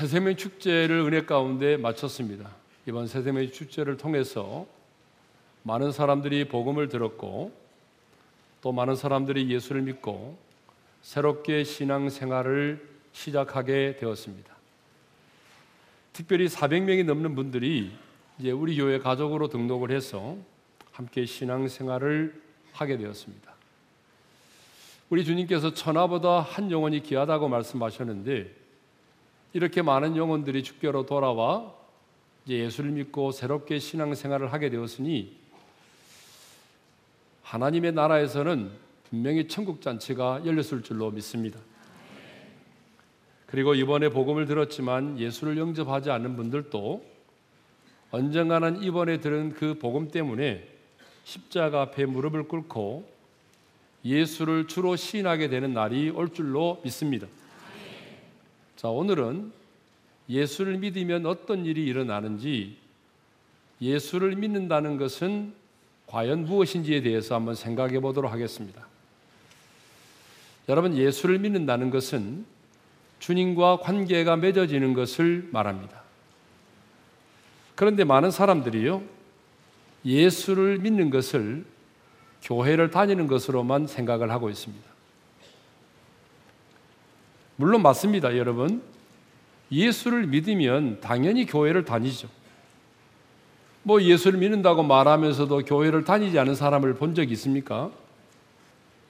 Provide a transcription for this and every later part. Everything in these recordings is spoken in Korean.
새생명 축제를 은혜 가운데 마쳤습니다. 이번 새생명 축제를 통해서 많은 사람들이 복음을 들었고 또 많은 사람들이 예수를 믿고 새롭게 신앙생활을 시작하게 되었습니다. 특별히 400명이 넘는 분들이 이제 우리 교회 가족으로 등록을 해서 함께 신앙생활을 하게 되었습니다. 우리 주님께서 천하보다 한 영혼이 귀하다고 말씀하셨는데 이렇게 많은 영혼들이 주께로 돌아와 이제 예수를 믿고 새롭게 신앙생활을 하게 되었으니 하나님의 나라에서는 분명히 천국 잔치가 열렸을 줄로 믿습니다. 그리고 이번에 복음을 들었지만 예수를 영접하지 않는 분들도 언젠가는 이번에 들은 그 복음 때문에 십자가 앞에 무릎을 꿇고 예수를 주로 시인하게 되는 날이 올 줄로 믿습니다. 자, 오늘은 예수를 믿으면 어떤 일이 일어나는지, 예수를 믿는다는 것은 과연 무엇인지에 대해서 한번 생각해 보도록 하겠습니다. 여러분, 예수를 믿는다는 것은 주님과 관계가 맺어지는 것을 말합니다. 그런데 많은 사람들이요, 예수를 믿는 것을 교회를 다니는 것으로만 생각을 하고 있습니다. 물론 맞습니다, 여러분. 예수를 믿으면 당연히 교회를 다니죠. 뭐 예수를 믿는다고 말하면서도 교회를 다니지 않은 사람을 본 적이 있습니까?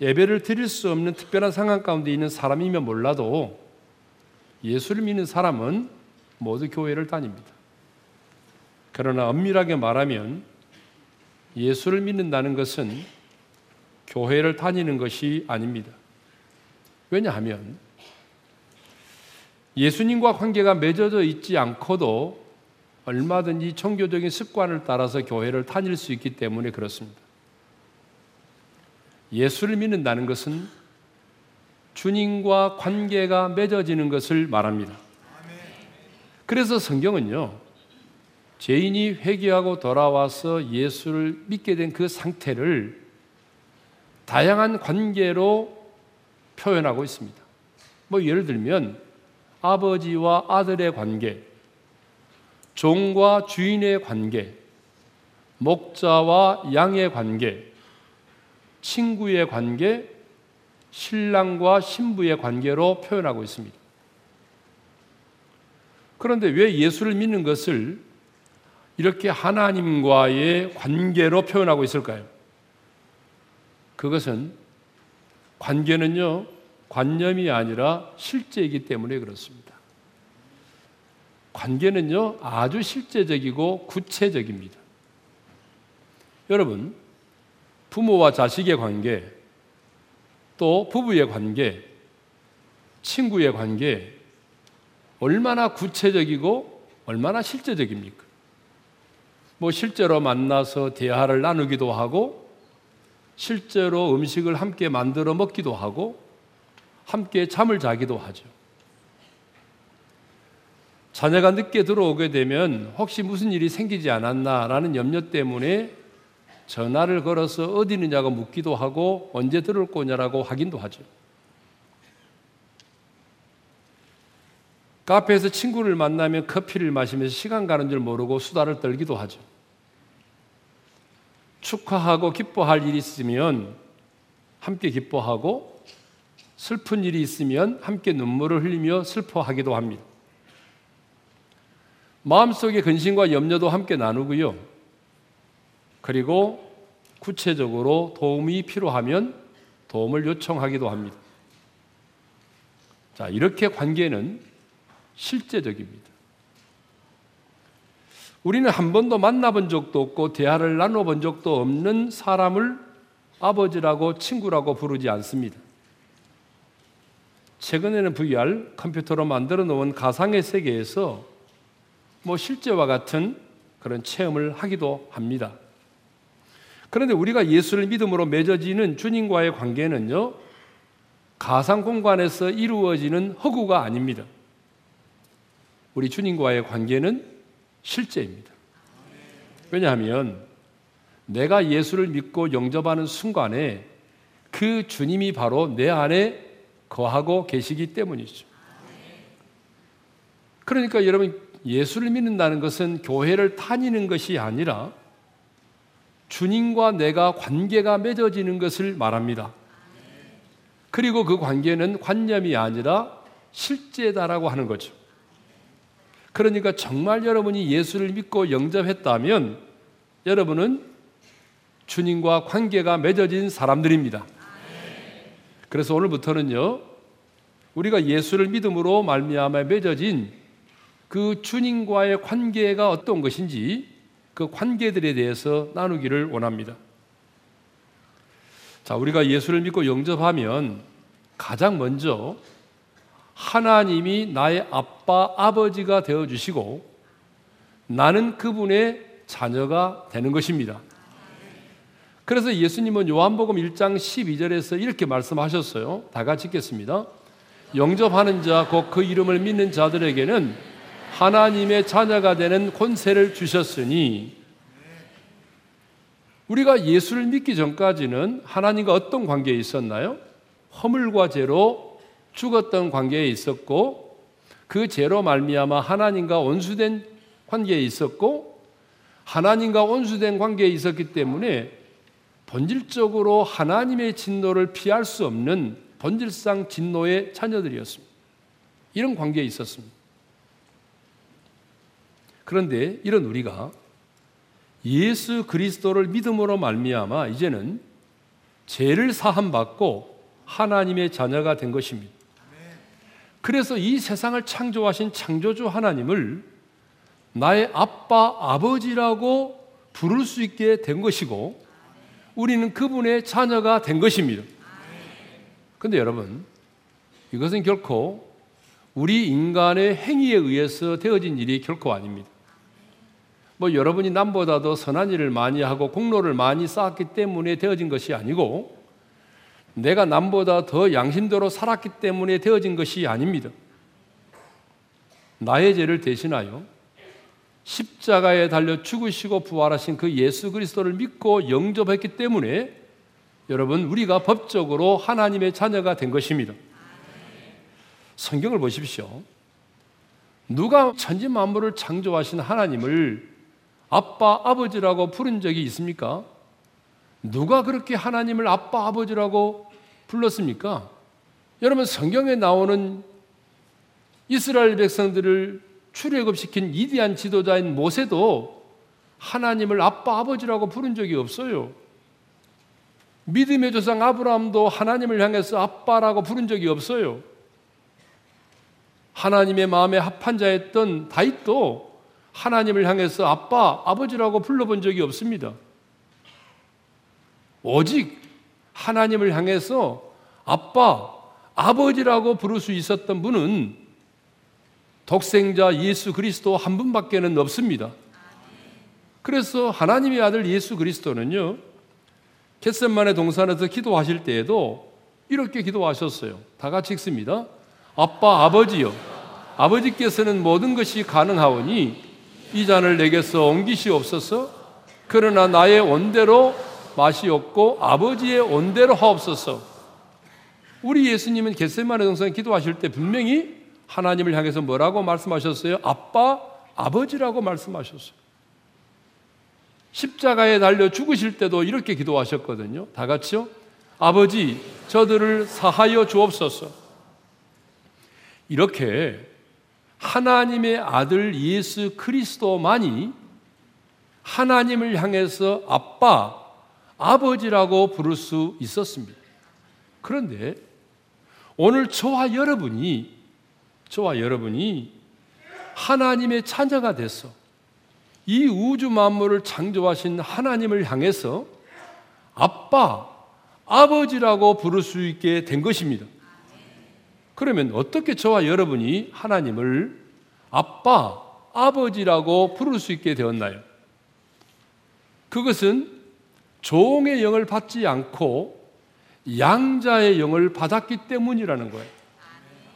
예배를 드릴 수 없는 특별한 상황 가운데 있는 사람이면 몰라도 예수를 믿는 사람은 모두 교회를 다닙니다. 그러나 엄밀하게 말하면 예수를 믿는다는 것은 교회를 다니는 것이 아닙니다. 왜냐하면 예수님과 관계가 맺어져 있지 않고도 얼마든지 종교적인 습관을 따라서 교회를 다닐 수 있기 때문에 그렇습니다. 예수를 믿는다는 것은 주님과 관계가 맺어지는 것을 말합니다. 그래서 성경은요, 죄인이 회개하고 돌아와서 예수를 믿게 된 그 상태를 다양한 관계로 표현하고 있습니다. 뭐 예를 들면 아버지와 아들의 관계, 종과 주인의 관계, 목자와 양의 관계, 친구의 관계, 신랑과 신부의 관계로 표현하고 있습니다. 그런데 왜 예수를 믿는 것을 이렇게 하나님과의 관계로 표현하고 있을까요? 그것은 관계는요, 관념이 아니라 실제이기 때문에 그렇습니다. 관계는요, 아주 실제적이고 구체적입니다. 여러분, 부모와 자식의 관계, 또 부부의 관계, 친구의 관계, 얼마나 구체적이고 얼마나 실제적입니까? 뭐 실제로 만나서 대화를 나누기도 하고, 실제로 음식을 함께 만들어 먹기도 하고, 함께 잠을 자기도 하죠. 자녀가 늦게 들어오게 되면 혹시 무슨 일이 생기지 않았나라는 염려 때문에 전화를 걸어서 어디 있느냐고 묻기도 하고 언제 들어올 거냐라고 확인도 하죠. 카페에서 친구를 만나면 커피를 마시면서 시간 가는 줄 모르고 수다를 떨기도 하죠. 축하하고 기뻐할 일이 있으면 함께 기뻐하고 슬픈 일이 있으면 함께 눈물을 흘리며 슬퍼하기도 합니다. 마음속의 근심과 염려도 함께 나누고요. 그리고 구체적으로 도움이 필요하면 도움을 요청하기도 합니다. 자, 이렇게 관계는 실제적입니다. 우리는 한 번도 만나본 적도 없고 대화를 나눠본 적도 없는 사람을 아버지라고 친구라고 부르지 않습니다. 최근에는 VR, 컴퓨터로 만들어 놓은 가상의 세계에서 뭐 실제와 같은 그런 체험을 하기도 합니다. 그런데 우리가 예수를 믿음으로 맺어지는 주님과의 관계는요, 가상 공간에서 이루어지는 허구가 아닙니다. 우리 주님과의 관계는 실제입니다. 왜냐하면 내가 예수를 믿고 영접하는 순간에 그 주님이 바로 내 안에 거하고 계시기 때문이죠. 그러니까 여러분, 예수를 믿는다는 것은 교회를 다니는 것이 아니라 주님과 내가 관계가 맺어지는 것을 말합니다. 그리고 그 관계는 관념이 아니라 실제다라고 하는 거죠. 그러니까 정말 여러분이 예수를 믿고 영접했다면 여러분은 주님과 관계가 맺어진 사람들입니다. 그래서 오늘부터는요, 우리가 예수를 믿음으로 말미암아 맺어진 그 주님과의 관계가 어떤 것인지 그 관계들에 대해서 나누기를 원합니다. 자, 우리가 예수를 믿고 영접하면 가장 먼저 하나님이 나의 아빠, 아버지가 되어주시고 나는 그분의 자녀가 되는 것입니다. 그래서 예수님은 요한복음 1장 12절에서 이렇게 말씀하셨어요. 다 같이 읽겠습니다. 영접하는 자, 곧 그 이름을 믿는 자들에게는 하나님의 자녀가 되는 권세를 주셨으니, 우리가 예수를 믿기 전까지는 하나님과 어떤 관계에 있었나요? 허물과 죄로 죽었던 관계에 있었고, 그 죄로 말미암아 하나님과 원수된 관계에 있었고, 하나님과 원수된 관계에 있었기 때문에 본질적으로 하나님의 진노를 피할 수 없는 본질상 진노의 자녀들이었습니다. 이런 관계에 있었습니다. 그런데 이런 우리가 예수 그리스도를 믿음으로 말미암아 이제는 죄를 사함받고 하나님의 자녀가 된 것입니다. 그래서 이 세상을 창조하신 창조주 하나님을 나의 아빠, 아버지라고 부를 수 있게 된 것이고 우리는 그분의 자녀가 된 것입니다. 그런데 여러분, 이것은 결코 우리 인간의 행위에 의해서 되어진 일이 결코 아닙니다. 뭐 여러분이 남보다도 선한 일을 많이 하고 공로를 많이 쌓았기 때문에 되어진 것이 아니고 내가 남보다 더 양심대로 살았기 때문에 되어진 것이 아닙니다. 나의 죄를 대신하여 십자가에 달려 죽으시고 부활하신 그 예수 그리스도를 믿고 영접했기 때문에 여러분, 우리가 법적으로 하나님의 자녀가 된 것입니다. 성경을 보십시오. 누가 천지 만물을 창조하신 하나님을 아빠, 아버지라고 부른 적이 있습니까? 누가 그렇게 하나님을 아빠, 아버지라고 불렀습니까? 여러분, 성경에 나오는 이스라엘 백성들을 출애굽시킨 위대한 지도자인 모세도 하나님을 아빠, 아버지라고 부른 적이 없어요. 믿음의 조상 아브라함도 하나님을 향해서 아빠라고 부른 적이 없어요. 하나님의 마음에 합한 자였던 다윗도 하나님을 향해서 아빠, 아버지라고 불러본 적이 없습니다. 오직 하나님을 향해서 아빠, 아버지라고 부를 수 있었던 분은 독생자 예수 그리스도 한 분밖에는 없습니다. 그래서 하나님의 아들 예수 그리스도는요, 겟세마네 동산에서 기도하실 때에도 이렇게 기도하셨어요. 다 같이 읽습니다. 아빠, 아버지여, 아버지께서는 모든 것이 가능하오니 이 잔을 내게서 옮기시옵소서. 그러나 나의 원대로 맛이 없고 아버지의 원대로 하옵소서. 우리 예수님은 겟세마네 동산에 기도하실 때 분명히 하나님을 향해서 뭐라고 말씀하셨어요? 아빠, 아버지라고 말씀하셨어요. 십자가에 달려 죽으실 때도 이렇게 기도하셨거든요. 다 같이요. 아버지, 저들을 사하여 주옵소서. 이렇게 하나님의 아들 예수 그리스도만이 하나님을 향해서 아빠, 아버지라고 부를 수 있었습니다. 그런데 오늘 저와 여러분이 하나님의 자녀가 돼서 이 우주 만물을 창조하신 하나님을 향해서 아빠, 아버지라고 부를 수 있게 된 것입니다. 그러면 어떻게 저와 여러분이 하나님을 아빠, 아버지라고 부를 수 있게 되었나요? 그것은 종의 영을 받지 않고 양자의 영을 받았기 때문이라는 거예요.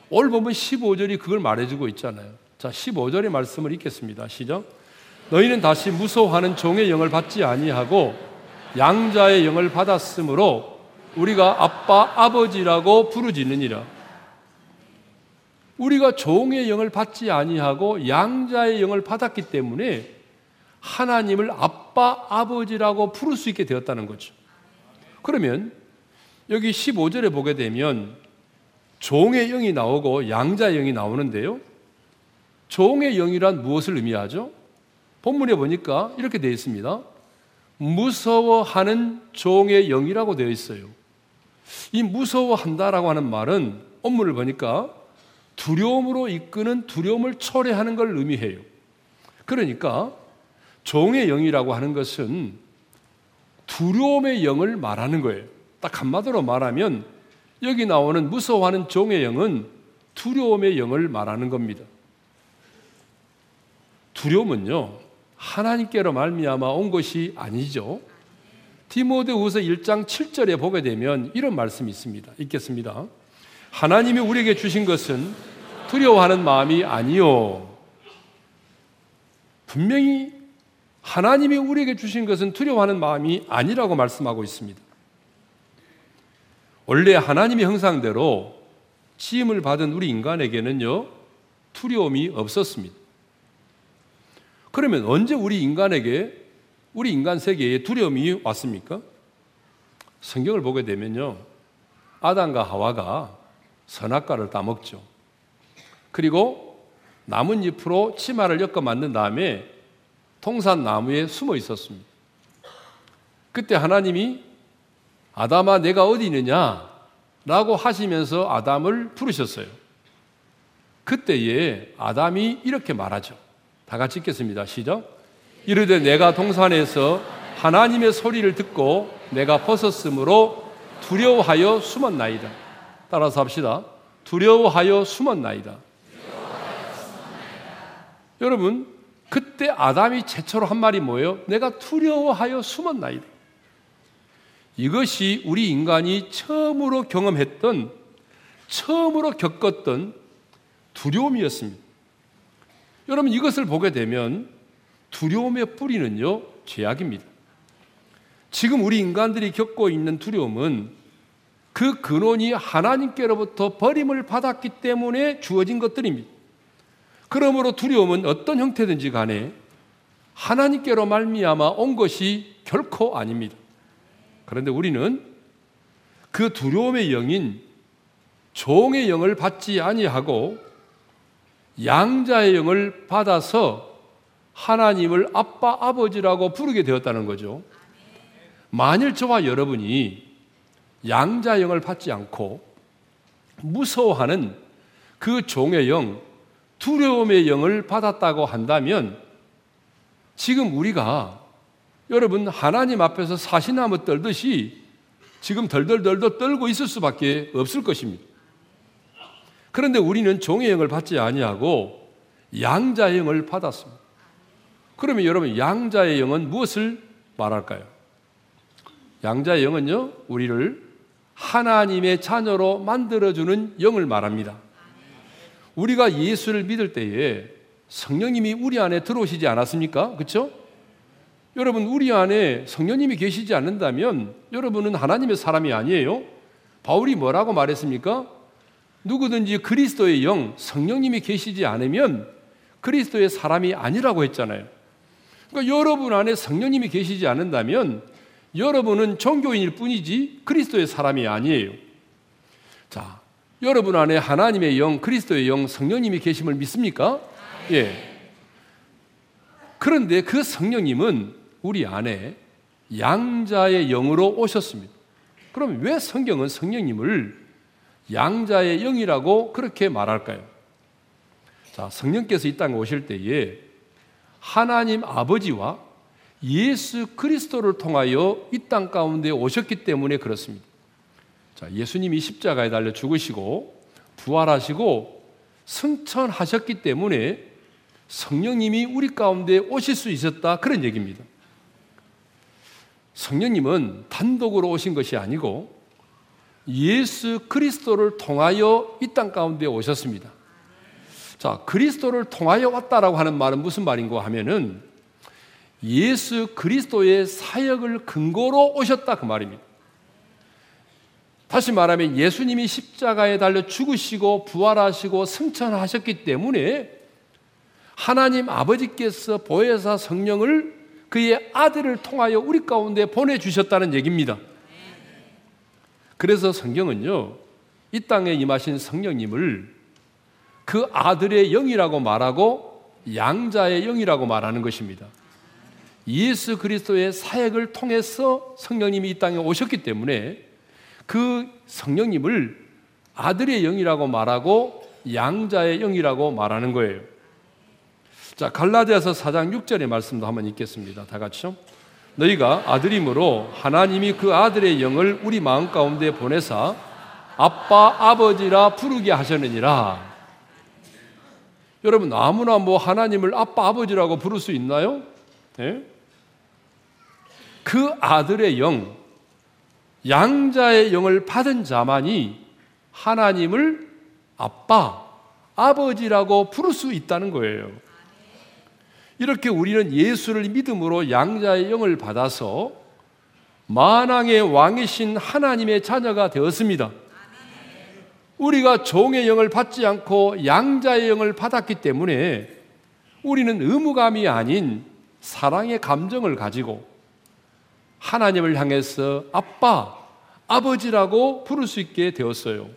오늘 보면 15절이 그걸 말해주고 있잖아요. 자, 15절의 말씀을 읽겠습니다. 시작. 너희는 다시 무서워하는 종의 영을 받지 아니하고 양자의 영을 받았으므로 우리가 아빠, 아버지라고 부르짖느니라. 우리가 종의 영을 받지 아니하고 양자의 영을 받았기 때문에 하나님을 아빠, 아버지라고 부를 수 있게 되었다는 거죠. 그러면 여기 15절에 보게 되면 종의 영이 나오고 양자의 영이 나오는데요. 종의 영이란 무엇을 의미하죠? 본문에 보니까 이렇게 되어 있습니다. 무서워하는 종의 영이라고 되어 있어요. 이 무서워한다라고 하는 말은 원문을 보니까 두려움으로 이끄는 두려움을 초래하는 걸 의미해요. 그러니까 종의 영이라고 하는 것은 두려움의 영을 말하는 거예요. 딱 한마디로 말하면 여기 나오는 무서워하는 종의 영은 두려움의 영을 말하는 겁니다. 두려움은요, 하나님께로 말미암아 온 것이 아니죠. 디모데후서 1장 7절에 보게 되면 이런 말씀이 있습니다. 읽겠습니다. 하나님이 우리에게 주신 것은 두려워하는 마음이 아니요. 분명히 하나님이 우리에게 주신 것은 두려워하는 마음이 아니라고 말씀하고 있습니다. 원래 하나님의 형상대로 지음을 받은 우리 인간에게는요, 두려움이 없었습니다. 그러면 언제 우리 인간 세계에 두려움이 왔습니까? 성경을 보게 되면요, 아담과 하와가 선악과를 따먹죠. 그리고 나뭇잎으로 치마를 엮어 만든 다음에 통산나무에 숨어 있었습니다. 그때 하나님이 아담아 내가 어디 있느냐 라고 하시면서 아담을 부르셨어요. 그때에 아담이 이렇게 말하죠. 다 같이 읽겠습니다. 시작. 이르되 내가 동산에서 하나님의 소리를 듣고 내가 벗었으므로 두려워하여 숨었나이다. 따라서 합시다. 두려워하여 숨었나이다. 두려워하여 숨었나이다. 여러분, 그때 아담이 최초로 한 말이 뭐예요? 내가 두려워하여 숨었나이다. 이것이 우리 인간이 처음으로 경험했던, 처음으로 겪었던 두려움이었습니다. 여러분, 이것을 보게 되면 두려움의 뿌리는요, 죄악입니다. 지금 우리 인간들이 겪고 있는 두려움은 그 근원이 하나님께로부터 버림을 받았기 때문에 주어진 것들입니다. 그러므로 두려움은 어떤 형태든지 간에 하나님께로 말미암아 온 것이 결코 아닙니다. 그런데 우리는 그 두려움의 영인 종의 영을 받지 아니하고 양자의 영을 받아서 하나님을 아빠, 아버지라고 부르게 되었다는 거죠. 만일 저와 여러분이 양자의 영을 받지 않고 무서워하는 그 종의 영, 두려움의 영을 받았다고 한다면 지금 우리가 여러분 하나님 앞에서 사시나무 떨듯이 지금 덜덜덜덜 떨고 있을 수밖에 없을 것입니다. 그런데 우리는 종의 영을 받지 아니하고 양자의 영을 받았습니다. 그러면 여러분, 양자의 영은 무엇을 말할까요? 양자의 영은요, 우리를 하나님의 자녀로 만들어주는 영을 말합니다. 우리가 예수를 믿을 때에 성령님이 우리 안에 들어오시지 않았습니까? 그렇죠? 여러분, 우리 안에 성령님이 계시지 않는다면 여러분은 하나님의 사람이 아니에요. 바울이 뭐라고 말했습니까? 누구든지 그리스도의 영, 성령님이 계시지 않으면 그리스도의 사람이 아니라고 했잖아요. 그러니까 여러분 안에 성령님이 계시지 않는다면 여러분은 종교인일 뿐이지 그리스도의 사람이 아니에요. 자, 여러분 안에 하나님의 영, 그리스도의 영, 성령님이 계심을 믿습니까? 예. 그런데 그 성령님은 우리 안에 양자의 영으로 오셨습니다. 그럼 왜 성경은 성령님을 양자의 영이라고 그렇게 말할까요? 자, 성령께서 이 땅에 오실 때에 하나님 아버지와 예수 그리스도를 통하여 이 땅 가운데 오셨기 때문에 그렇습니다. 자, 예수님이 십자가에 달려 죽으시고 부활하시고 승천하셨기 때문에 성령님이 우리 가운데 오실 수 있었다, 그런 얘기입니다. 성령님은 단독으로 오신 것이 아니고 예수 그리스도를 통하여 이 땅 가운데 오셨습니다. 자, 그리스도를 통하여 왔다라고 하는 말은 무슨 말인고 하면은 예수 그리스도의 사역을 근거로 오셨다, 그 말입니다. 다시 말하면 예수님이 십자가에 달려 죽으시고 부활하시고 승천하셨기 때문에 하나님 아버지께서 보혜사 성령을 그의 아들을 통하여 우리 가운데 보내주셨다는 얘기입니다. 그래서 성경은요, 이 땅에 임하신 성령님을 그 아들의 영이라고 말하고 양자의 영이라고 말하는 것입니다. 예수 그리스도의 사역을 통해서 성령님이 이 땅에 오셨기 때문에 그 성령님을 아들의 영이라고 말하고 양자의 영이라고 말하는 거예요. 자, 갈라디아서 4장 6절의 말씀도 한번 읽겠습니다. 다 같이요. 너희가 아들임으로 하나님이 그 아들의 영을 우리 마음 가운데 보내사 아빠, 아버지라 부르게 하셨느니라. 여러분, 아무나 뭐 하나님을 아빠, 아버지라고 부를 수 있나요? 네? 그 아들의 영, 양자의 영을 받은 자만이 하나님을 아빠, 아버지라고 부를 수 있다는 거예요. 이렇게 우리는 예수를 믿음으로 양자의 영을 받아서 만왕의 왕이신 하나님의 자녀가 되었습니다. 우리가 종의 영을 받지 않고 양자의 영을 받았기 때문에 우리는 의무감이 아닌 사랑의 감정을 가지고 하나님을 향해서 아빠, 아버지라고 부를 수 있게 되었어요.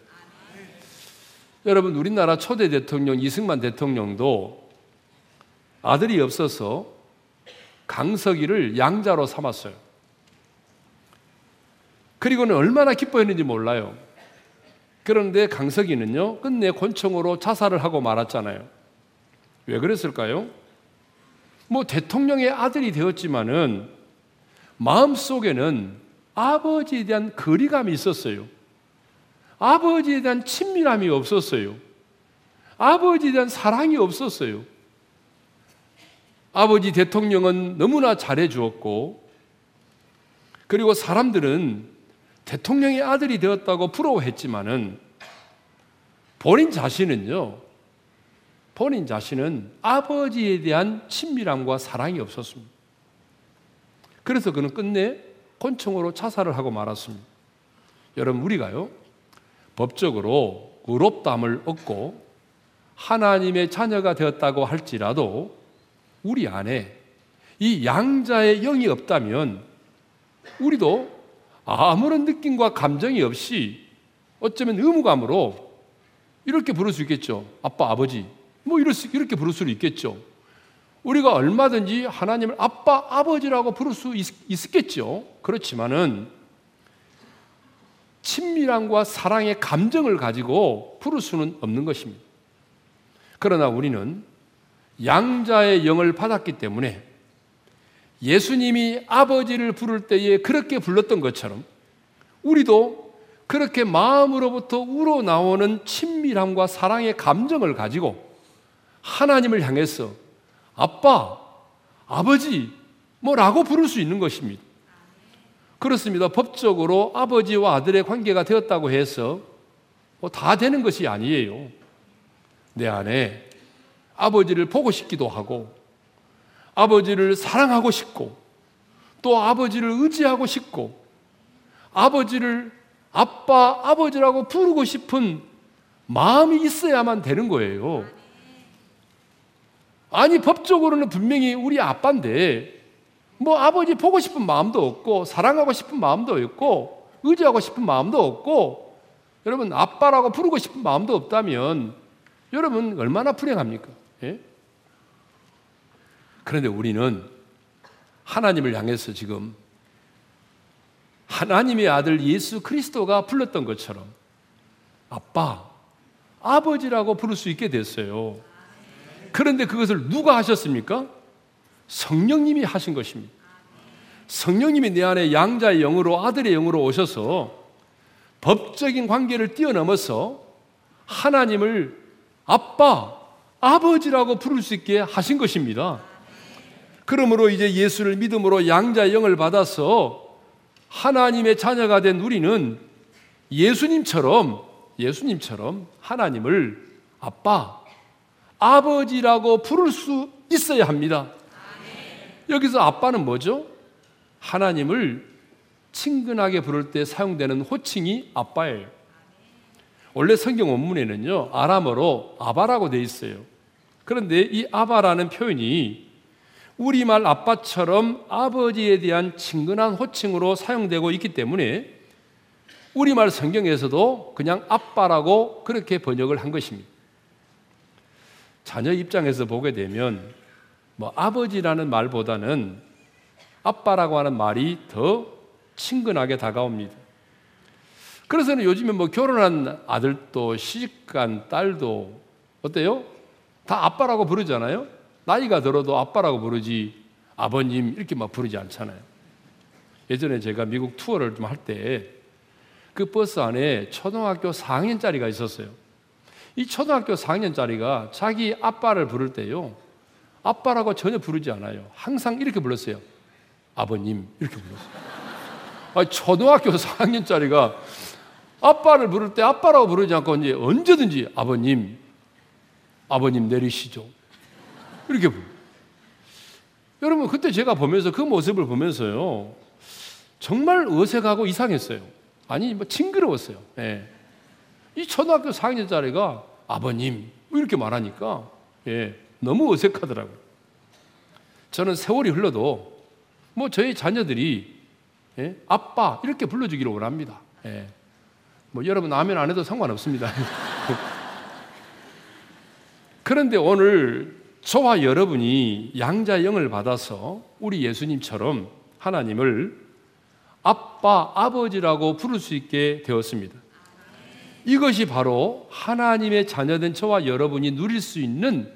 여러분, 우리나라 초대 대통령 이승만 대통령도 아들이 없어서 강석이를 양자로 삼았어요. 그리고는 얼마나 기뻐했는지 몰라요. 그런데 강석이는요, 끝내 권총으로 자살을 하고 말았잖아요. 왜 그랬을까요? 뭐 대통령의 아들이 되었지만은 마음속에는 아버지에 대한 거리감이 있었어요. 아버지에 대한 친밀함이 없었어요. 아버지에 대한 사랑이 없었어요. 아버지 대통령은 너무나 잘해주었고, 그리고 사람들은 대통령의 아들이 되었다고 부러워했지만은 본인 자신은 아버지에 대한 친밀함과 사랑이 없었습니다. 그래서 그는 끝내 권총으로 자살을 하고 말았습니다. 여러분, 우리가요, 법적으로 의롭다함을 얻고 하나님의 자녀가 되었다고 할지라도 우리 안에 이 양자의 영이 없다면 우리도 아무런 느낌과 감정이 없이 어쩌면 의무감으로 이렇게 부를 수 있겠죠. 아빠, 아버지 뭐 이렇게 부를 수 있겠죠. 우리가 얼마든지 하나님을 아빠, 아버지라고 부를 수 있겠죠. 그렇지만은 친밀함과 사랑의 감정을 가지고 부를 수는 없는 것입니다. 그러나 우리는 양자의 영을 받았기 때문에 예수님이 아버지를 부를 때에 그렇게 불렀던 것처럼 우리도 그렇게 마음으로부터 우러나오는 친밀함과 사랑의 감정을 가지고 하나님을 향해서 아빠, 아버지 뭐라고 부를 수 있는 것입니다. 그렇습니다. 법적으로 아버지와 아들의 관계가 되었다고 해서 뭐 다 되는 것이 아니에요. 내 안에 아버지를 보고 싶기도 하고 아버지를 사랑하고 싶고 또 아버지를 의지하고 싶고 아버지를 아빠, 아버지라고 부르고 싶은 마음이 있어야만 되는 거예요. 아니, 법적으로는 분명히 우리 아빠인데 뭐 아버지 보고 싶은 마음도 없고 사랑하고 싶은 마음도 없고 의지하고 싶은 마음도 없고 여러분 아빠라고 부르고 싶은 마음도 없다면 여러분 얼마나 불행합니까? 예? 그런데 우리는 하나님을 향해서 지금 하나님의 아들 예수 그리스도가 불렀던 것처럼 아빠, 아버지라고 부를 수 있게 됐어요. 그런데 그것을 누가 하셨습니까? 성령님이 하신 것입니다. 성령님이 내 안에 양자의 영으로 아들의 영으로 오셔서 법적인 관계를 뛰어넘어서 하나님을 아빠, 아버지라고 부를 수 있게 하신 것입니다. 그러므로 이제 예수를 믿음으로 양자의 영을 받아서 하나님의 자녀가 된 우리는 예수님처럼 하나님을 아빠, 아버지라고 부를 수 있어야 합니다. 여기서 아빠는 뭐죠? 하나님을 친근하게 부를 때 사용되는 호칭이 아빠예요. 원래 성경 원문에는요, 아람어로 아바라고 되어 있어요. 그런데 이 아바라는 표현이 우리말 아빠처럼 아버지에 대한 친근한 호칭으로 사용되고 있기 때문에 우리말 성경에서도 그냥 아빠라고 그렇게 번역을 한 것입니다. 자녀 입장에서 보게 되면 아버지라는 말보다는 아빠라고 하는 말이 더 친근하게 다가옵니다. 그래서는 요즘에 결혼한 아들도 시집간 딸도 어때요? 다 아빠라고 부르잖아요. 나이가 들어도 아빠라고 부르지 아버님 이렇게 막 부르지 않잖아요. 예전에 제가 미국 투어를 좀 할 때 그 버스 안에 초등학교 4학년짜리가 있었어요. 이 초등학교 4학년짜리가 자기 아빠를 부를 때요, 아빠라고 전혀 부르지 않아요. 항상 이렇게 불렀어요. 아버님 이렇게 불렀어요. 아니, 초등학교 4학년짜리가 아빠를 부를 때 아빠라고 부르지 않고 이제 언제든지 아버님, 아버님 내리시죠 이렇게 불러요. 여러분, 그때 제가 보면서 그 모습을 보면서요 정말 어색하고 이상했어요. 아니 징그러웠어요. 예. 이 초등학교 4학년짜리가 아버님 이렇게 말하니까 예, 너무 어색하더라고요. 저는 세월이 흘러도 저희 자녀들이 예, 아빠 이렇게 불러주기를 원합니다. 예. 여러분 아멘 안 해도 상관없습니다. 그런데 오늘 저와 여러분이 양자 영을 받아서 우리 예수님처럼 하나님을 아빠, 아버지라고 부를 수 있게 되었습니다. 이것이 바로 하나님의 자녀된 저와 여러분이 누릴 수 있는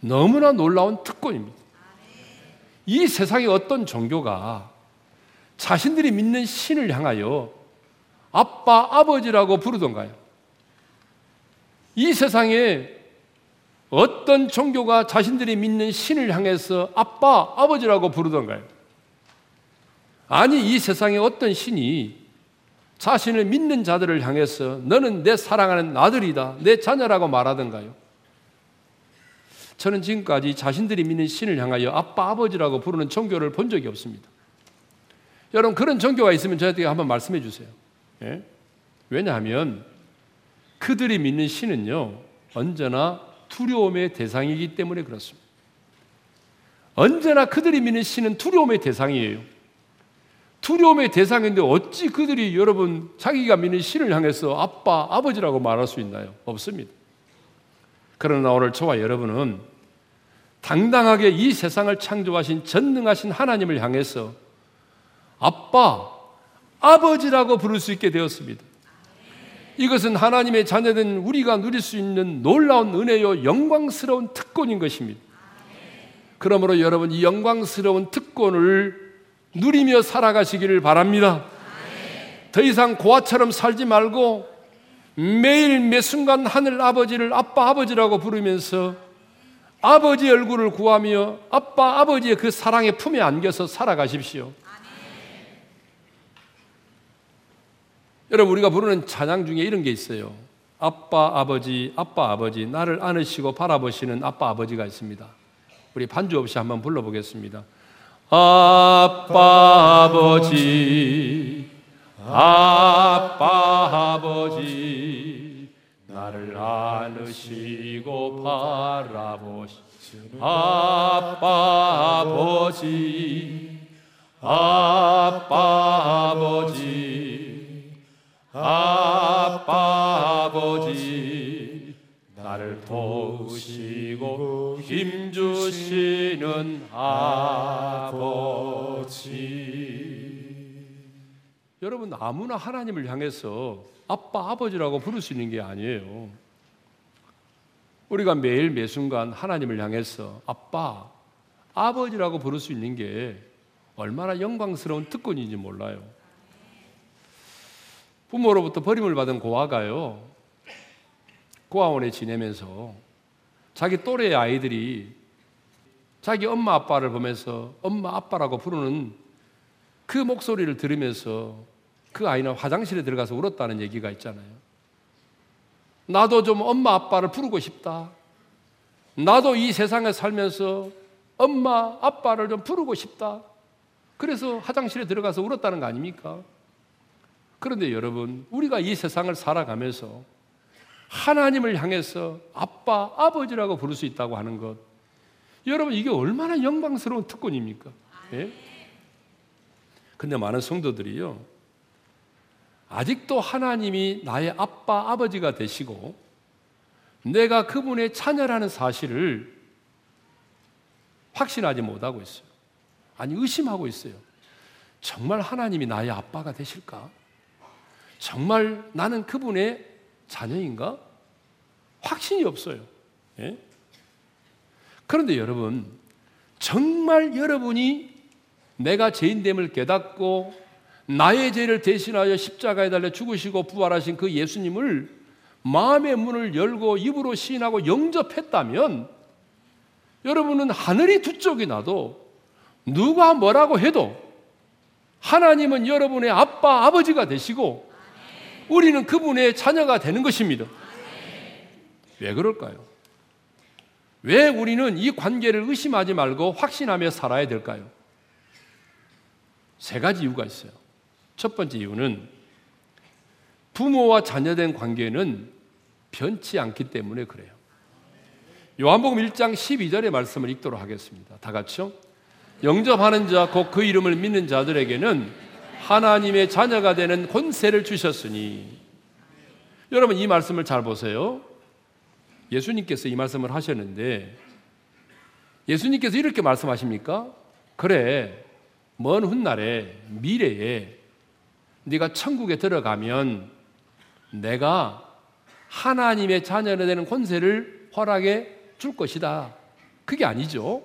너무나 놀라운 특권입니다. 이 세상의 어떤 종교가 자신들이 믿는 신을 향하여 아빠, 아버지라고 부르던가요? 이 세상에 어떤 종교가 자신들이 믿는 신을 향해서 아빠, 아버지라고 부르던가요? 아니, 이 세상에 어떤 신이 자신을 믿는 자들을 향해서 너는 내 사랑하는 아들이다, 내 자녀라고 말하던가요? 저는 지금까지 자신들이 믿는 신을 향하여 아빠, 아버지라고 부르는 종교를 본 적이 없습니다. 여러분, 그런 종교가 있으면 저한테 한번 말씀해 주세요. 예? 왜냐하면 그들이 믿는 신은요, 언제나 두려움의 대상이기 때문에 그렇습니다. 언제나 그들이 믿는 신은 두려움의 대상이에요. 두려움의 대상인데 어찌 그들이 여러분 자기가 믿는 신을 향해서 아빠, 아버지라고 말할 수 있나요? 없습니다. 그러나 오늘 저와 여러분은 당당하게 이 세상을 창조하신 전능하신 하나님을 향해서 아빠, 아버지라고 부를 수 있게 되었습니다. 이것은 하나님의 자녀된 우리가 누릴 수 있는 놀라운 은혜요 영광스러운 특권인 것입니다. 그러므로 여러분 이 영광스러운 특권을 누리며 살아가시기를 바랍니다. 더 이상 고아처럼 살지 말고 매일 매 순간 하늘 아버지를 아빠 아버지라고 부르면서 아버지의 얼굴을 구하며 아빠 아버지의 그 사랑의 품에 안겨서 살아가십시오. 여러분, 우리가 부르는 찬양 중에 이런 게 있어요. 아빠 아버지, 아빠 아버지, 나를 안으시고 바라보시는 아빠 아버지가 있습니다. 우리 반주 없이 한번 불러보겠습니다. 아빠 아버지, 아빠 아버지, 나를 안으시고 바라보시는 아빠 아버지, 아빠 아버지, 아빠 아버지, 나를 도우시고 힘주시는 아버지. 여러분, 아무나 하나님을 향해서 아빠, 아버지라고 부를 수 있는 게 아니에요. 우리가 매일 매순간 하나님을 향해서 아빠, 아버지라고 부를 수 있는 게 얼마나 영광스러운 특권인지 몰라요. 부모로부터 버림을 받은 고아가요, 고아원에 지내면서 자기 또래의 아이들이 자기 엄마 아빠를 보면서 엄마 아빠라고 부르는 그 목소리를 들으면서 그 아이는 화장실에 들어가서 울었다는 얘기가 있잖아요. 나도 좀 엄마 아빠를 부르고 싶다. 나도 이 세상에 살면서 엄마 아빠를 좀 부르고 싶다. 그래서 화장실에 들어가서 울었다는 거 아닙니까? 그런데 여러분, 우리가 이 세상을 살아가면서 하나님을 향해서 아빠, 아버지라고 부를 수 있다고 하는 것, 여러분 이게 얼마나 영광스러운 특권입니까? 예? 근데 많은 성도들이요, 아직도 하나님이 나의 아빠, 아버지가 되시고 내가 그분의 자녀라는 사실을 확신하지 못하고 있어요. 아니, 의심하고 있어요. 정말 하나님이 나의 아빠가 되실까? 정말 나는 그분의 자녀인가? 확신이 없어요. 예? 그런데 여러분, 정말 여러분이 내가 죄인됨을 깨닫고 나의 죄를 대신하여 십자가에 달려 죽으시고 부활하신 그 예수님을 마음의 문을 열고 입으로 시인하고 영접했다면, 여러분은 하늘이 두 쪽이 나도 누가 뭐라고 해도 하나님은 여러분의 아빠, 아버지가 되시고 우리는 그분의 자녀가 되는 것입니다. 왜 그럴까요? 왜 우리는 이 관계를 의심하지 말고 확신하며 살아야 될까요? 세 가지 이유가 있어요. 첫 번째 이유는 부모와 자녀된 관계는 변치 않기 때문에 그래요. 요한복음 1장 12절의 말씀을 읽도록 하겠습니다. 다 같이요. 영접하는 자, 곧 그 이름을 믿는 자들에게는 하나님의 자녀가 되는 권세를 주셨으니. 여러분, 이 말씀을 잘 보세요. 예수님께서 이 말씀을 하셨는데, 예수님께서 이렇게 말씀하십니까? 그래, 먼 훗날에, 미래에 네가 천국에 들어가면 내가 하나님의 자녀가 되는 권세를 허락해 줄 것이다. 그게 아니죠.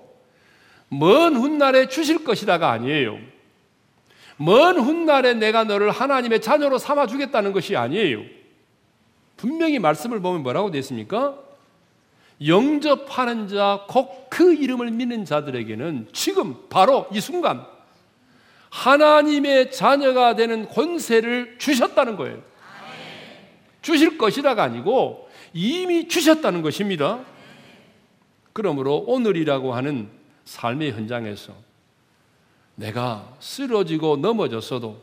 먼 훗날에 주실 것이다가 아니에요. 먼 훗날에 내가 너를 하나님의 자녀로 삼아주겠다는 것이 아니에요. 분명히 말씀을 보면 뭐라고 되어 있습니까? 영접하는 자, 곧 그 이름을 믿는 자들에게는 지금 바로 이 순간 하나님의 자녀가 되는 권세를 주셨다는 거예요. 주실 것이라가 아니고 이미 주셨다는 것입니다. 그러므로 오늘이라고 하는 삶의 현장에서 내가 쓰러지고 넘어졌어도,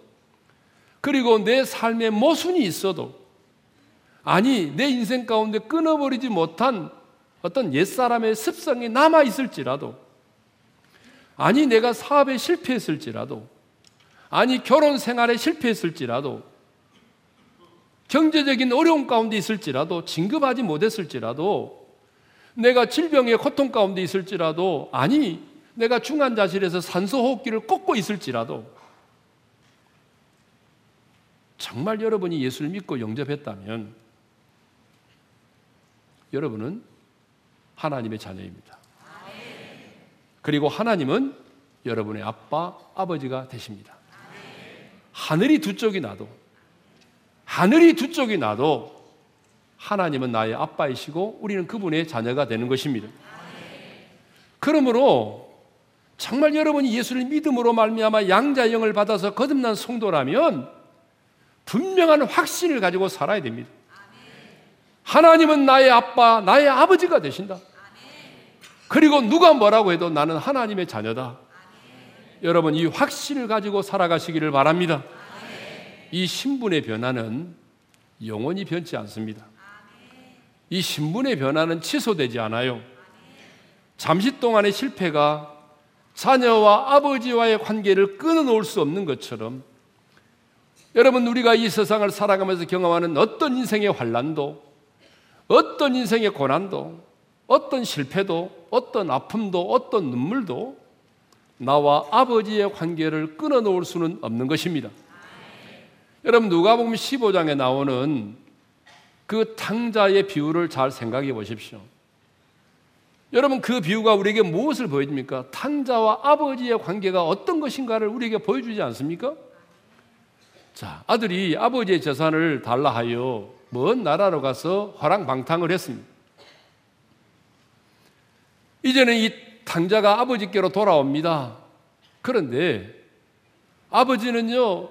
그리고 내 삶에 모순이 있어도, 아니 내 인생 가운데 끊어버리지 못한 어떤 옛사람의 습성이 남아있을지라도, 아니 내가 사업에 실패했을지라도, 아니 결혼 생활에 실패했을지라도, 경제적인 어려움 가운데 있을지라도, 진급하지 못했을지라도, 내가 질병의 고통 가운데 있을지라도, 아니 내가 중환자실에서 산소호흡기를 꽂고 있을지라도, 정말 여러분이 예수를 믿고 영접했다면 여러분은 하나님의 자녀입니다. 그리고 하나님은 여러분의 아빠, 아버지가 되십니다. 하늘이 두 쪽이 나도, 하늘이 두 쪽이 나도 하나님은 나의 아빠이시고 우리는 그분의 자녀가 되는 것입니다. 그러므로 정말 여러분이 예수를 믿음으로 말미암아 양자의 영을 받아서 거듭난 성도라면 분명한 확신을 가지고 살아야 됩니다. 하나님은 나의 아빠, 나의 아버지가 되신다. 그리고 누가 뭐라고 해도 나는 하나님의 자녀다. 여러분, 이 확신을 가지고 살아가시기를 바랍니다. 이 신분의 변화는 영원히 변치 않습니다. 이 신분의 변화는 취소되지 않아요. 잠시 동안의 실패가 자녀와 아버지와의 관계를 끊어놓을 수 없는 것처럼, 여러분 우리가 이 세상을 살아가면서 경험하는 어떤 인생의 환난도, 어떤 인생의 고난도, 어떤 실패도, 어떤 아픔도, 어떤 눈물도 나와 아버지의 관계를 끊어놓을 수는 없는 것입니다. 여러분, 누가복음 15장에 나오는 그 탕자의 비유를 잘 생각해 보십시오. 여러분, 그 비유가 우리에게 무엇을 보여줍니까? 탕자와 아버지의 관계가 어떤 것인가를 우리에게 보여주지 않습니까? 자, 아들이 아버지의 재산을 달라 하여 먼 나라로 가서 허랑방탕을 했습니다. 이제는 이 탕자가 아버지께로 돌아옵니다. 그런데 아버지는요,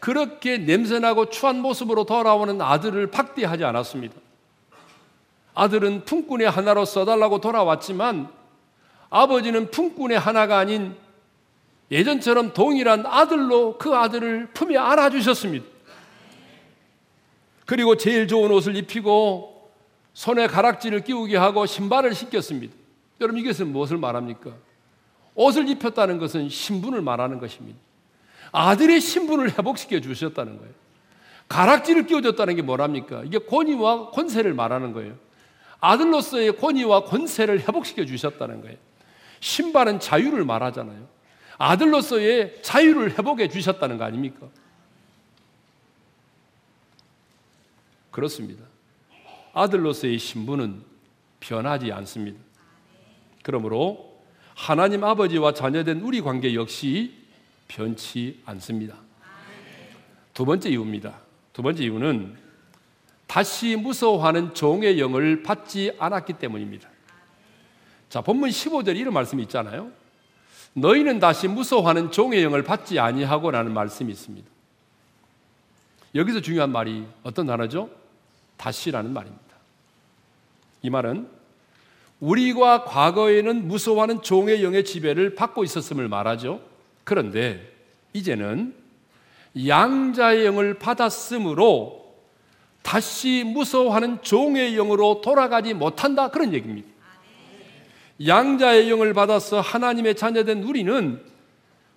그렇게 냄새나고 추한 모습으로 돌아오는 아들을 박대하지 않았습니다. 아들은 품꾼의 하나로 써달라고 돌아왔지만 아버지는 품꾼의 하나가 아닌 예전처럼 동일한 아들로 그 아들을 품에 안아주셨습니다. 그리고 제일 좋은 옷을 입히고 손에 가락지를 끼우게 하고 신발을 신겼습니다. 여러분, 이것은 무엇을 말합니까? 옷을 입혔다는 것은 신분을 말하는 것입니다. 아들의 신분을 회복시켜 주셨다는 거예요. 가락지를 끼워줬다는 게 뭐랍니까? 이게 권위와 권세를 말하는 거예요. 아들로서의 권위와 권세를 회복시켜 주셨다는 거예요. 신발은 자유를 말하잖아요. 아들로서의 자유를 회복해 주셨다는 거 아닙니까? 그렇습니다. 아들로서의 신분은 변하지 않습니다. 그러므로 하나님 아버지와 자녀된 우리 관계 역시 변치 않습니다. 두 번째 이유입니다. 두 번째 이유는 다시 무서워하는 종의 영을 받지 않았기 때문입니다. 자, 본문 15절에 이런 말씀이 있잖아요. 너희는 다시 무서워하는 종의 영을 받지 아니하고 라는 말씀이 있습니다. 여기서 중요한 말이 어떤 단어죠? 다시라는 말입니다. 이 말은 우리가 과거에는 무서워하는 종의 영의 지배를 받고 있었음을 말하죠. 그런데 이제는 양자의 영을 받았으므로 다시 무서워하는 종의 영으로 돌아가지 못한다, 그런 얘기입니다. 양자의 영을 받아서 하나님의 자녀된 우리는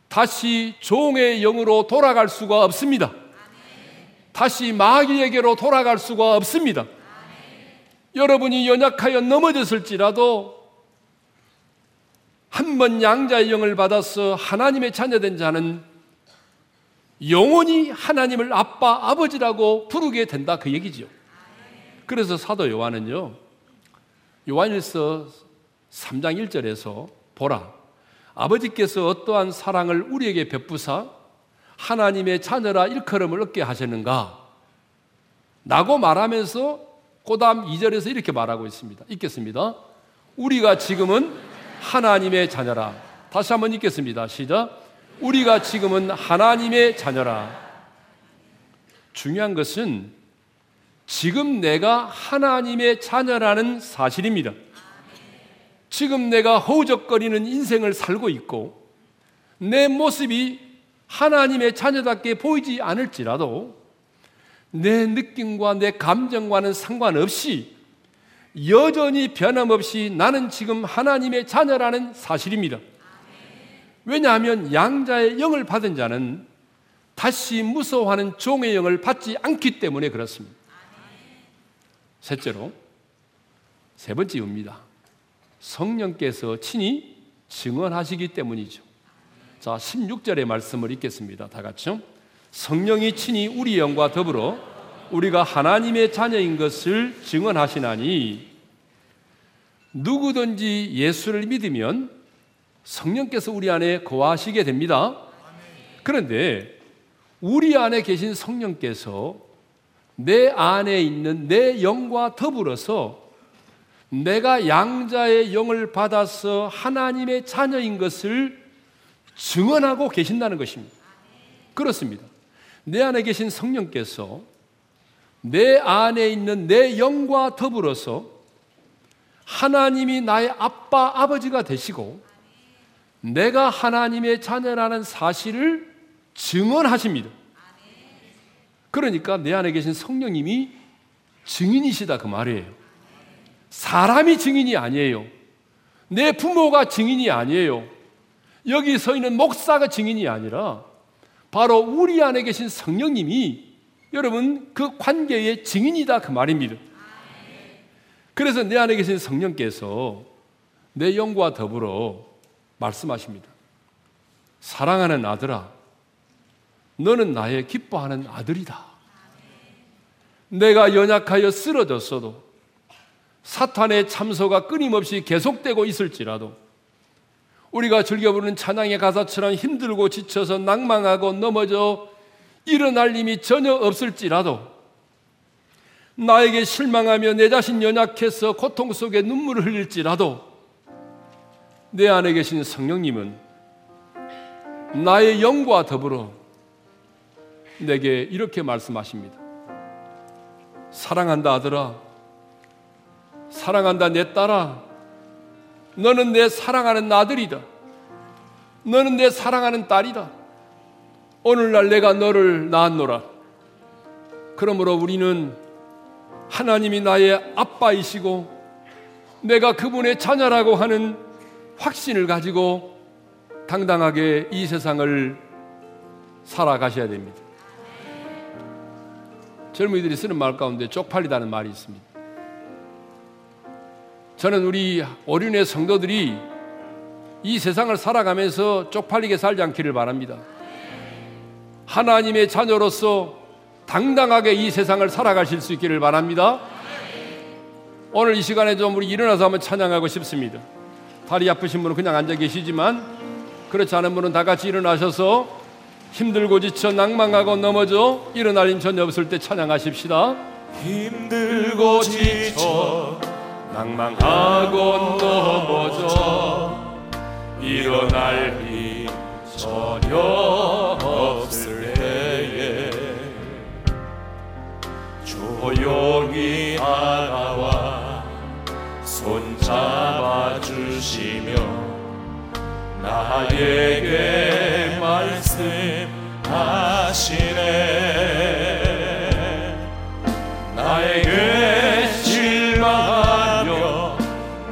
다시 종의 영으로 돌아갈 수가 없습니다. 다시 마귀에게로 돌아갈 수가 없습니다. 여러분이 연약하여 넘어졌을지라도 한 번 양자의 영을 받아서 하나님의 자녀된 자는 영원히 하나님을 아빠, 아버지라고 부르게 된다, 그 얘기죠. 그래서 사도 요한은요, 요한일서 3장 1절에서 보라, 아버지께서 어떠한 사랑을 우리에게 베푸사 하나님의 자녀라 일컬음을 얻게 하셨는가 라고 말하면서 그 다음 2절에서 이렇게 말하고 있습니다. 읽겠습니다. 우리가 지금은 하나님의 자녀라. 다시 한번 읽겠습니다. 시작. 우리가 지금은 하나님의 자녀라. 중요한 것은 지금 내가 하나님의 자녀라는 사실입니다. 지금 내가 허우적거리는 인생을 살고 있고 내 모습이 하나님의 자녀답게 보이지 않을지라도 내 느낌과 내 감정과는 상관없이 여전히 변함없이 나는 지금 하나님의 자녀라는 사실입니다. 왜냐하면 양자의 영을 받은 자는 다시 무서워하는 종의 영을 받지 않기 때문에 그렇습니다. 셋째로, 세 번째 이유입니다. 성령께서 친히 증언하시기 때문이죠. 자, 16절의 말씀을 읽겠습니다. 다 같이요. 성령이 친히 우리 영과 더불어 우리가 하나님의 자녀인 것을 증언하시나니, 누구든지 예수를 믿으면 성령께서 우리 안에 거하시게 됩니다. 그런데 우리 안에 계신 성령께서 내 안에 있는 내 영과 더불어서 내가 양자의 영을 받아서 하나님의 자녀인 것을 증언하고 계신다는 것입니다. 그렇습니다. 내 안에 계신 성령께서 내 안에 있는 내 영과 더불어서 하나님이 나의 아빠, 아버지가 되시고 내가 하나님의 자녀라는 사실을 증언하십니다. 그러니까 내 안에 계신 성령님이 증인이시다, 그 말이에요. 사람이 증인이 아니에요. 내 부모가 증인이 아니에요. 여기 서 있는 목사가 증인이 아니라 바로 우리 안에 계신 성령님이 여러분 그 관계의 증인이다, 그 말입니다. 그래서 내 안에 계신 성령께서 내 영과 더불어 말씀하십니다. 사랑하는 아들아, 너는 나의 기뻐하는 아들이다. 내가 연약하여 쓰러졌어도 사탄의 참소가 끊임없이 계속되고 있을지라도 우리가 즐겨 부르는 찬양의 가사처럼 힘들고 지쳐서 낭망하고 넘어져 일어날 힘이 전혀 없을지라도 나에게 실망하며 내 자신 연약해서 고통 속에 눈물을 흘릴지라도 내 안에 계신 성령님은 나의 영과 더불어 내게 이렇게 말씀하십니다. 사랑한다 아들아, 사랑한다 내 딸아, 너는 내 사랑하는 아들이다. 너는 내 사랑하는 딸이라. 오늘날 내가 너를 낳았노라. 그러므로 우리는 하나님이 나의 아빠이시고 내가 그분의 자녀라고 하는 확신을 가지고 당당하게 이 세상을 살아가셔야 됩니다. 젊은이들이 쓰는 말 가운데 쪽팔리다는 말이 있습니다. 저는 우리 오륜의 성도들이 이 세상을 살아가면서 쪽팔리게 살지 않기를 바랍니다. 하나님의 자녀로서 당당하게 이 세상을 살아가실 수 있기를 바랍니다. 오늘 이 시간에 좀 우리 일어나서 한번 찬양하고 싶습니다. 다리 아프신 분은 그냥 앉아 계시지만 그렇지 않은 분은 다 같이 일어나셔서 힘들고 지쳐 낭망하고 넘어져 일어날 힘 전혀 없을 때 찬양하십시다. 힘들고 지쳐 낭망하고 넘어져 일어날 힘 전혀 없을 때에 조용히 알아와 손잡아 주시며 나에게 말씀하시네. 나에게 실망하며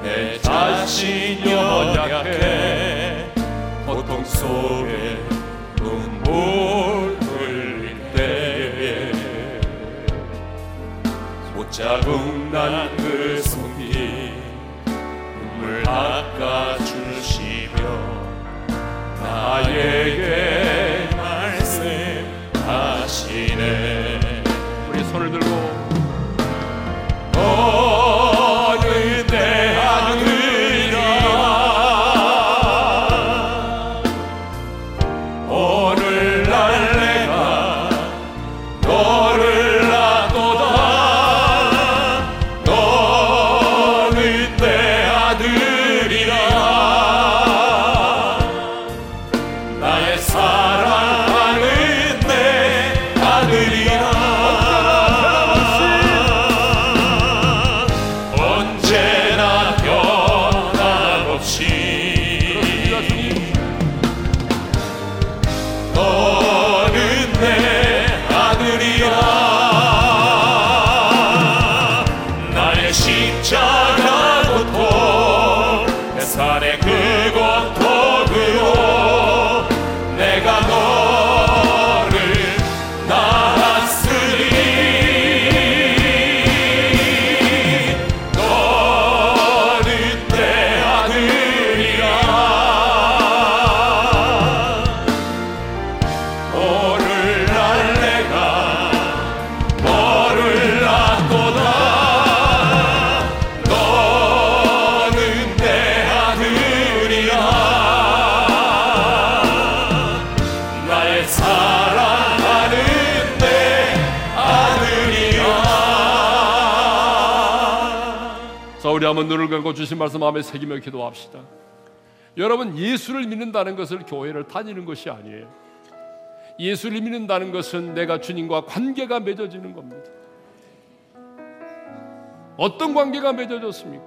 내 자신 연약해 고통 속에 눈물 흘릴 때에 못자국 난 그 손길 눈물 닦아주시며 나에게 말씀하시네. 우리 손을 들고 너는 내 아들이라 오늘날 내가 너를 낳도다 너는 내 아들이라 한번 눈을 감고 주신 말씀 마음에 새기며 기도합시다. 여러분, 예수를 믿는다는 것을 교회를 다니는 것이 아니에요. 예수를 믿는다는 것은 내가 주님과 관계가 맺어지는 겁니다. 어떤 관계가 맺어졌습니까?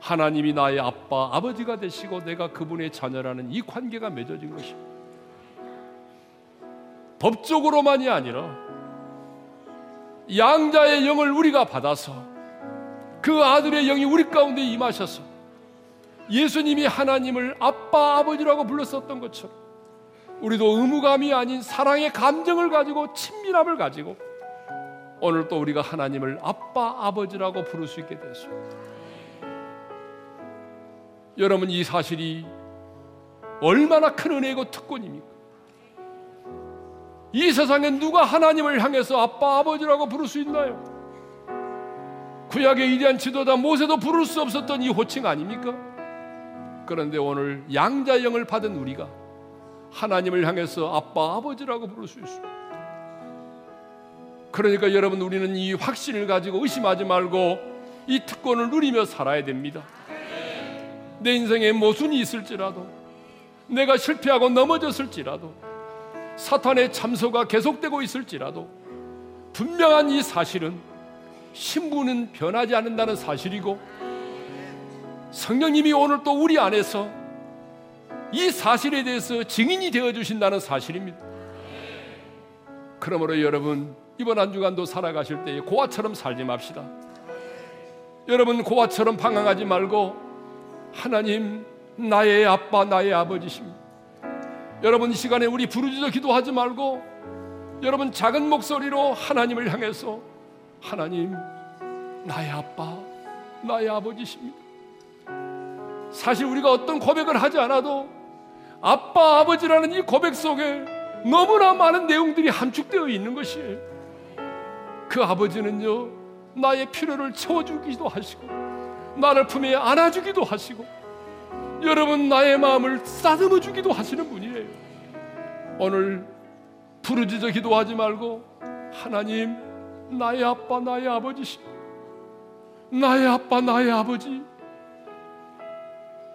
하나님이 나의 아빠, 아버지가 되시고 내가 그분의 자녀라는 이 관계가 맺어진 것입니다. 법적으로만이 아니라 양자의 영을 우리가 받아서 그 아들의 영이 우리 가운데 임하셔서 예수님이 하나님을 아빠, 아버지라고 불렀었던 것처럼 우리도 의무감이 아닌 사랑의 감정을 가지고 친밀함을 가지고 오늘 또 우리가 하나님을 아빠, 아버지라고 부를 수 있게 됐습니다. 여러분, 이 사실이 얼마나 큰 은혜이고 특권입니까? 이 세상에 누가 하나님을 향해서 아빠, 아버지라고 부를 수 있나요? 구약의 위대한 지도자 모세도 부를 수 없었던 이 호칭 아닙니까? 그런데 오늘 양자 영을 받은 우리가 하나님을 향해서 아빠, 아버지라고 부를 수 있습니다. 그러니까 여러분, 우리는 이 확신을 가지고 의심하지 말고 이 특권을 누리며 살아야 됩니다. 내 인생에 모순이 있을지라도 내가 실패하고 넘어졌을지라도 사탄의 참소가 계속되고 있을지라도 분명한 이 사실은 신분은 변하지 않는다는 사실이고 성령님이 오늘 또 우리 안에서 이 사실에 대해서 증인이 되어주신다는 사실입니다. 그러므로 여러분, 이번 한 주간도 살아가실 때 고아처럼 살지 맙시다. 여러분, 고아처럼 방황하지 말고, 하나님 나의 아빠, 나의 아버지십니다. 여러분, 이 시간에 우리 부르짖어 기도하지 말고 여러분 작은 목소리로 하나님을 향해서, 하나님 나의 아빠, 나의 아버지십니다. 사실 우리가 어떤 고백을 하지 않아도 아빠, 아버지라는 이 고백 속에 너무나 많은 내용들이 함축되어 있는 것이에요. 그 아버지는요, 나의 필요를 채워주기도 하시고 나를 품에 안아주기도 하시고 여러분 나의 마음을 싸듬어 주기도 하시는 분이에요. 오늘 부르짖어 기도하지 말고, 하나님 나의 아빠, 나의 아버지시, 나의 아빠, 나의 아버지,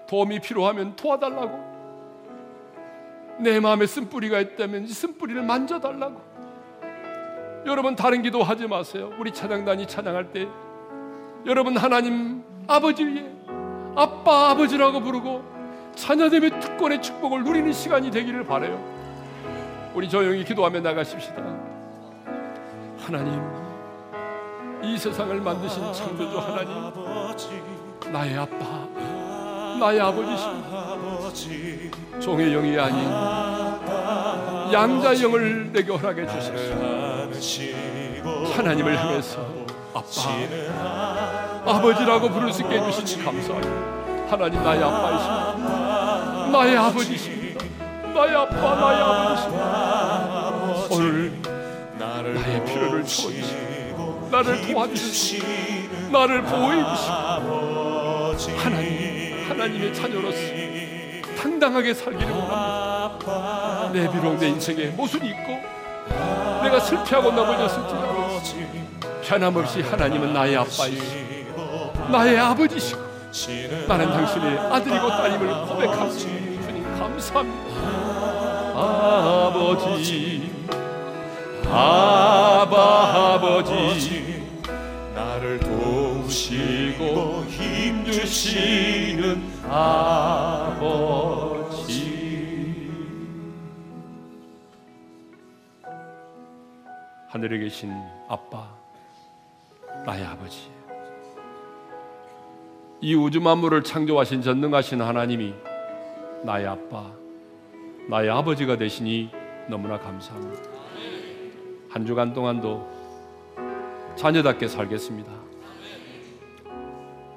도움이 필요하면 도와달라고, 내 마음에 쓴뿌리가 있다면 이 쓴뿌리를 만져달라고. 여러분 다른 기도하지 마세요. 우리 찬양단이 찬양할 때 여러분 하나님 아버지 위에 아빠, 아버지라고 부르고 자녀됨의 특권의 축복을 누리는 시간이 되기를 바라요. 우리 조용히 기도하며 나가십시다. 하나님, 이 세상을 만드신 창조주 하나님, 나의 아빠, 나의 아버지십니다. 종의 영이 아닌 양자의 영을 내게 허락해 주시옵소서. 하나님을 향해서 아빠, 아버지라고 부를 수 있게 해주시니 감사합니다. 하나님 나의 아빠이십니다. 나의 아버지십니다. 나의 아빠, 나의 아버지십니다. 오늘 나의 필요를 채워주시고 나를 도와주시고 나를 보호해주시고 하나님의 자녀로서 당당하게 살기를 원합니다. 내 비록 내 인생에 모순이 있고 내가 슬피하고 넘어졌을지라도 변함없이 하나님은 나의 아빠이시고 나의 아버지시고 나는 당신의 아들이고 딸임을 고백합니다. 주님 감사합니다. 아버지, 아바, 아버지, 나를 도우시고 힘주시는 아버지. 하늘에 계신 아빠, 나의 아버지, 이 우주 만물을 창조하신 전능하신 하나님이 나의 아빠, 나의 아버지가 되시니 너무나 감사합니다. 한 주간 동안도 자녀답게 살겠습니다.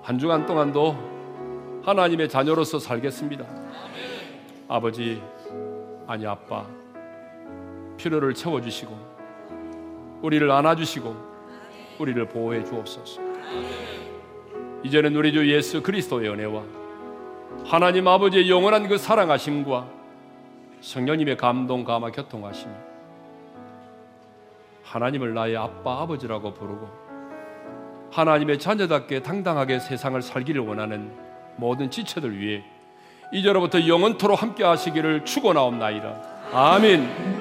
한 주간 동안도 하나님의 자녀로서 살겠습니다. 아버지, 아니 아빠, 필요를 채워주시고 우리를 안아주시고 우리를 보호해 주옵소서. 이제는 우리 주 예수 그리스도의 은혜와 하나님 아버지의 영원한 그 사랑하심과 성령님의 감동, 감화, 교통하심이 하나님을 나의 아빠, 아버지라고 부르고 하나님의 자녀답게 당당하게 세상을 살기를 원하는 모든 지체들 위해 이제로부터 영원토록 함께 하시기를 축원하옵나이다. 아멘.